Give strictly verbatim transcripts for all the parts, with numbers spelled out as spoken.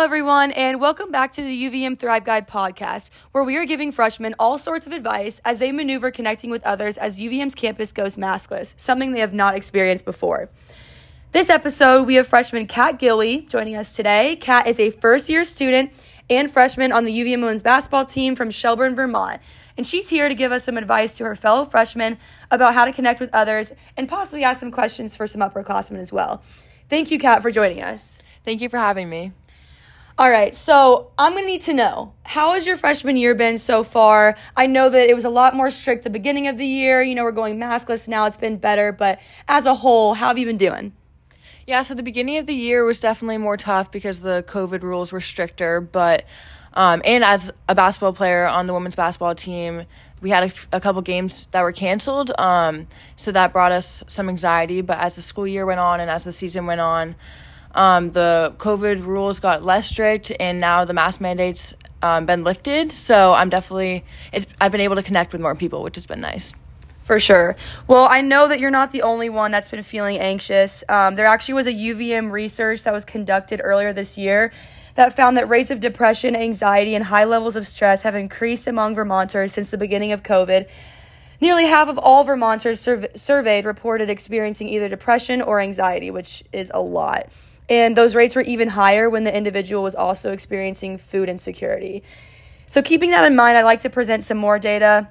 Hello, everyone, and welcome back to the U V M Thrive Guide podcast, where we are giving freshmen all sorts of advice as they maneuver connecting with others as U V M's campus goes maskless, something they have not experienced before. This episode, we have freshman Kat Gilly joining us today. Kat is a first-year student and freshman on the U V M women's basketball team from Shelburne, Vermont, and she's here to give us some advice to her fellow freshmen about how to connect with others and possibly ask some questions for some upperclassmen as well. Thank you, Kat, for joining us. Thank you for having me. All right, so I'm going to need to know, how has your freshman year been so far? I know that it was a lot more strict the beginning of the year. You know, we're going maskless now. It's been better. But as a whole, how have you been doing? Yeah, so the beginning of the year was definitely more tough because the COVID rules were stricter. But um, and as a basketball player on the women's basketball team, we had a, f- a couple games that were canceled. Um, so that brought us some anxiety. But as the school year went on and as the season went on, Um, the COVID rules got less strict, and now the mask mandates um, been lifted. So I'm definitely, it's, I've been able to connect with more people, which has been nice. For sure. Well, I know that you're not the only one that's been feeling anxious. Um, there actually was a U V M research that was conducted earlier this year that found that rates of depression, anxiety, and high levels of stress have increased among Vermonters since the beginning of COVID. Nearly half of all Vermonters sur- surveyed reported experiencing either depression or anxiety, which is a lot. And those rates were even higher when the individual was also experiencing food insecurity. So keeping that in mind, I'd like to present some more data.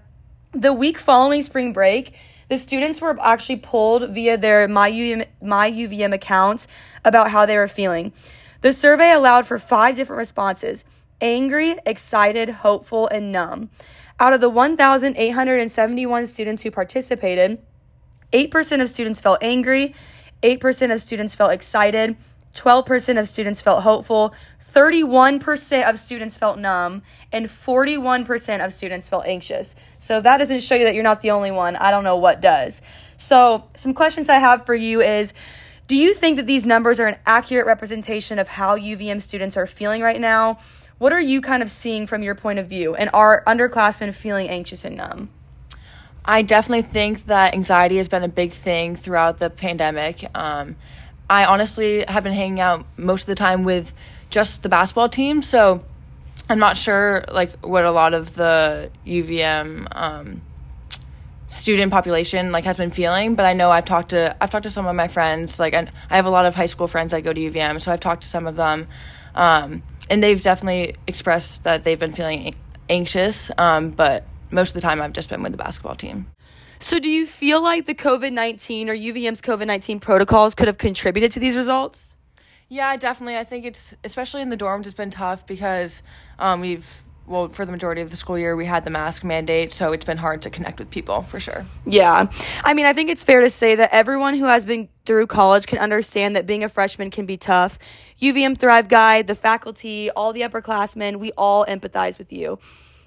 The week following spring break, the students were actually polled via their My U V M, My U V M accounts about how they were feeling. The survey allowed for five different responses: angry, excited, hopeful, and numb. Out of the one thousand eight hundred seventy-one students who participated, eight percent of students felt angry, eight percent of students felt excited, twelve percent of students felt hopeful, thirty-one percent of students felt numb, and forty-one percent of students felt anxious. So if that doesn't show you that you're not the only one, I don't know what does. So some questions I have for you is, do you think that these numbers are an accurate representation of how U V M students are feeling right now? What are you kind of seeing from your point of view? And are underclassmen feeling anxious and numb? I definitely think that anxiety has been a big thing throughout the pandemic. Um, I honestly have been hanging out most of the time with just the basketball team, so I'm not sure like what a lot of the U V M um, student population like has been feeling. But I know I've talked to I've talked to some of my friends. Like I, I have a lot of high school friends that go to U V M, so I've talked to some of them, um, and they've definitely expressed that they've been feeling anxious. Um, but most of the time, I've just been with the basketball team. So do you feel like the COVID nineteen or U V M's COVID nineteen protocols could have contributed to these results? Yeah, definitely. I think it's, especially in the dorms, it's been tough because um, we've, well, for the majority of the school year, we had the mask mandate, so it's been hard to connect with people, for sure. Yeah. I mean, I think it's fair to say that everyone who has been through college can understand that being a freshman can be tough. U V M Thrive Guide, the faculty, all the upperclassmen, we all empathize with you.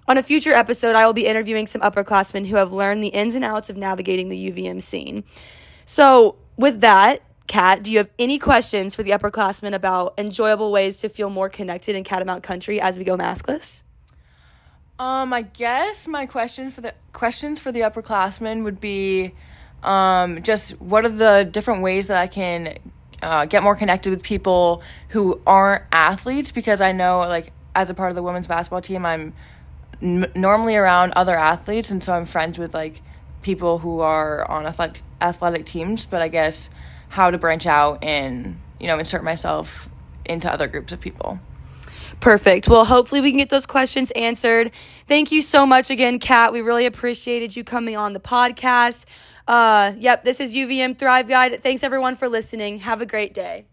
On a future episode, I will be interviewing some upperclassmen who have learned the ins and outs of navigating the U V M scene. So with that, Kat, do you have any questions for the upperclassmen about enjoyable ways to feel more connected in Catamount Country as we go maskless? Um, I guess my question for the questions for the upperclassmen would be um, just what are the different ways that I can uh, get more connected with people who aren't athletes? Because I know, like, as a part of the women's basketball team, I'm normally around other athletes, and so I'm friends with like people who are on athletic athletic teams, but I guess how to branch out and, you know, insert myself into other groups of people. Perfect. Well, hopefully we can get those questions answered. Thank you so much again, Kat. We really appreciated you coming on the podcast. Uh, yep, this is U V M Thrive Guide. Thanks everyone for listening. Have a great day.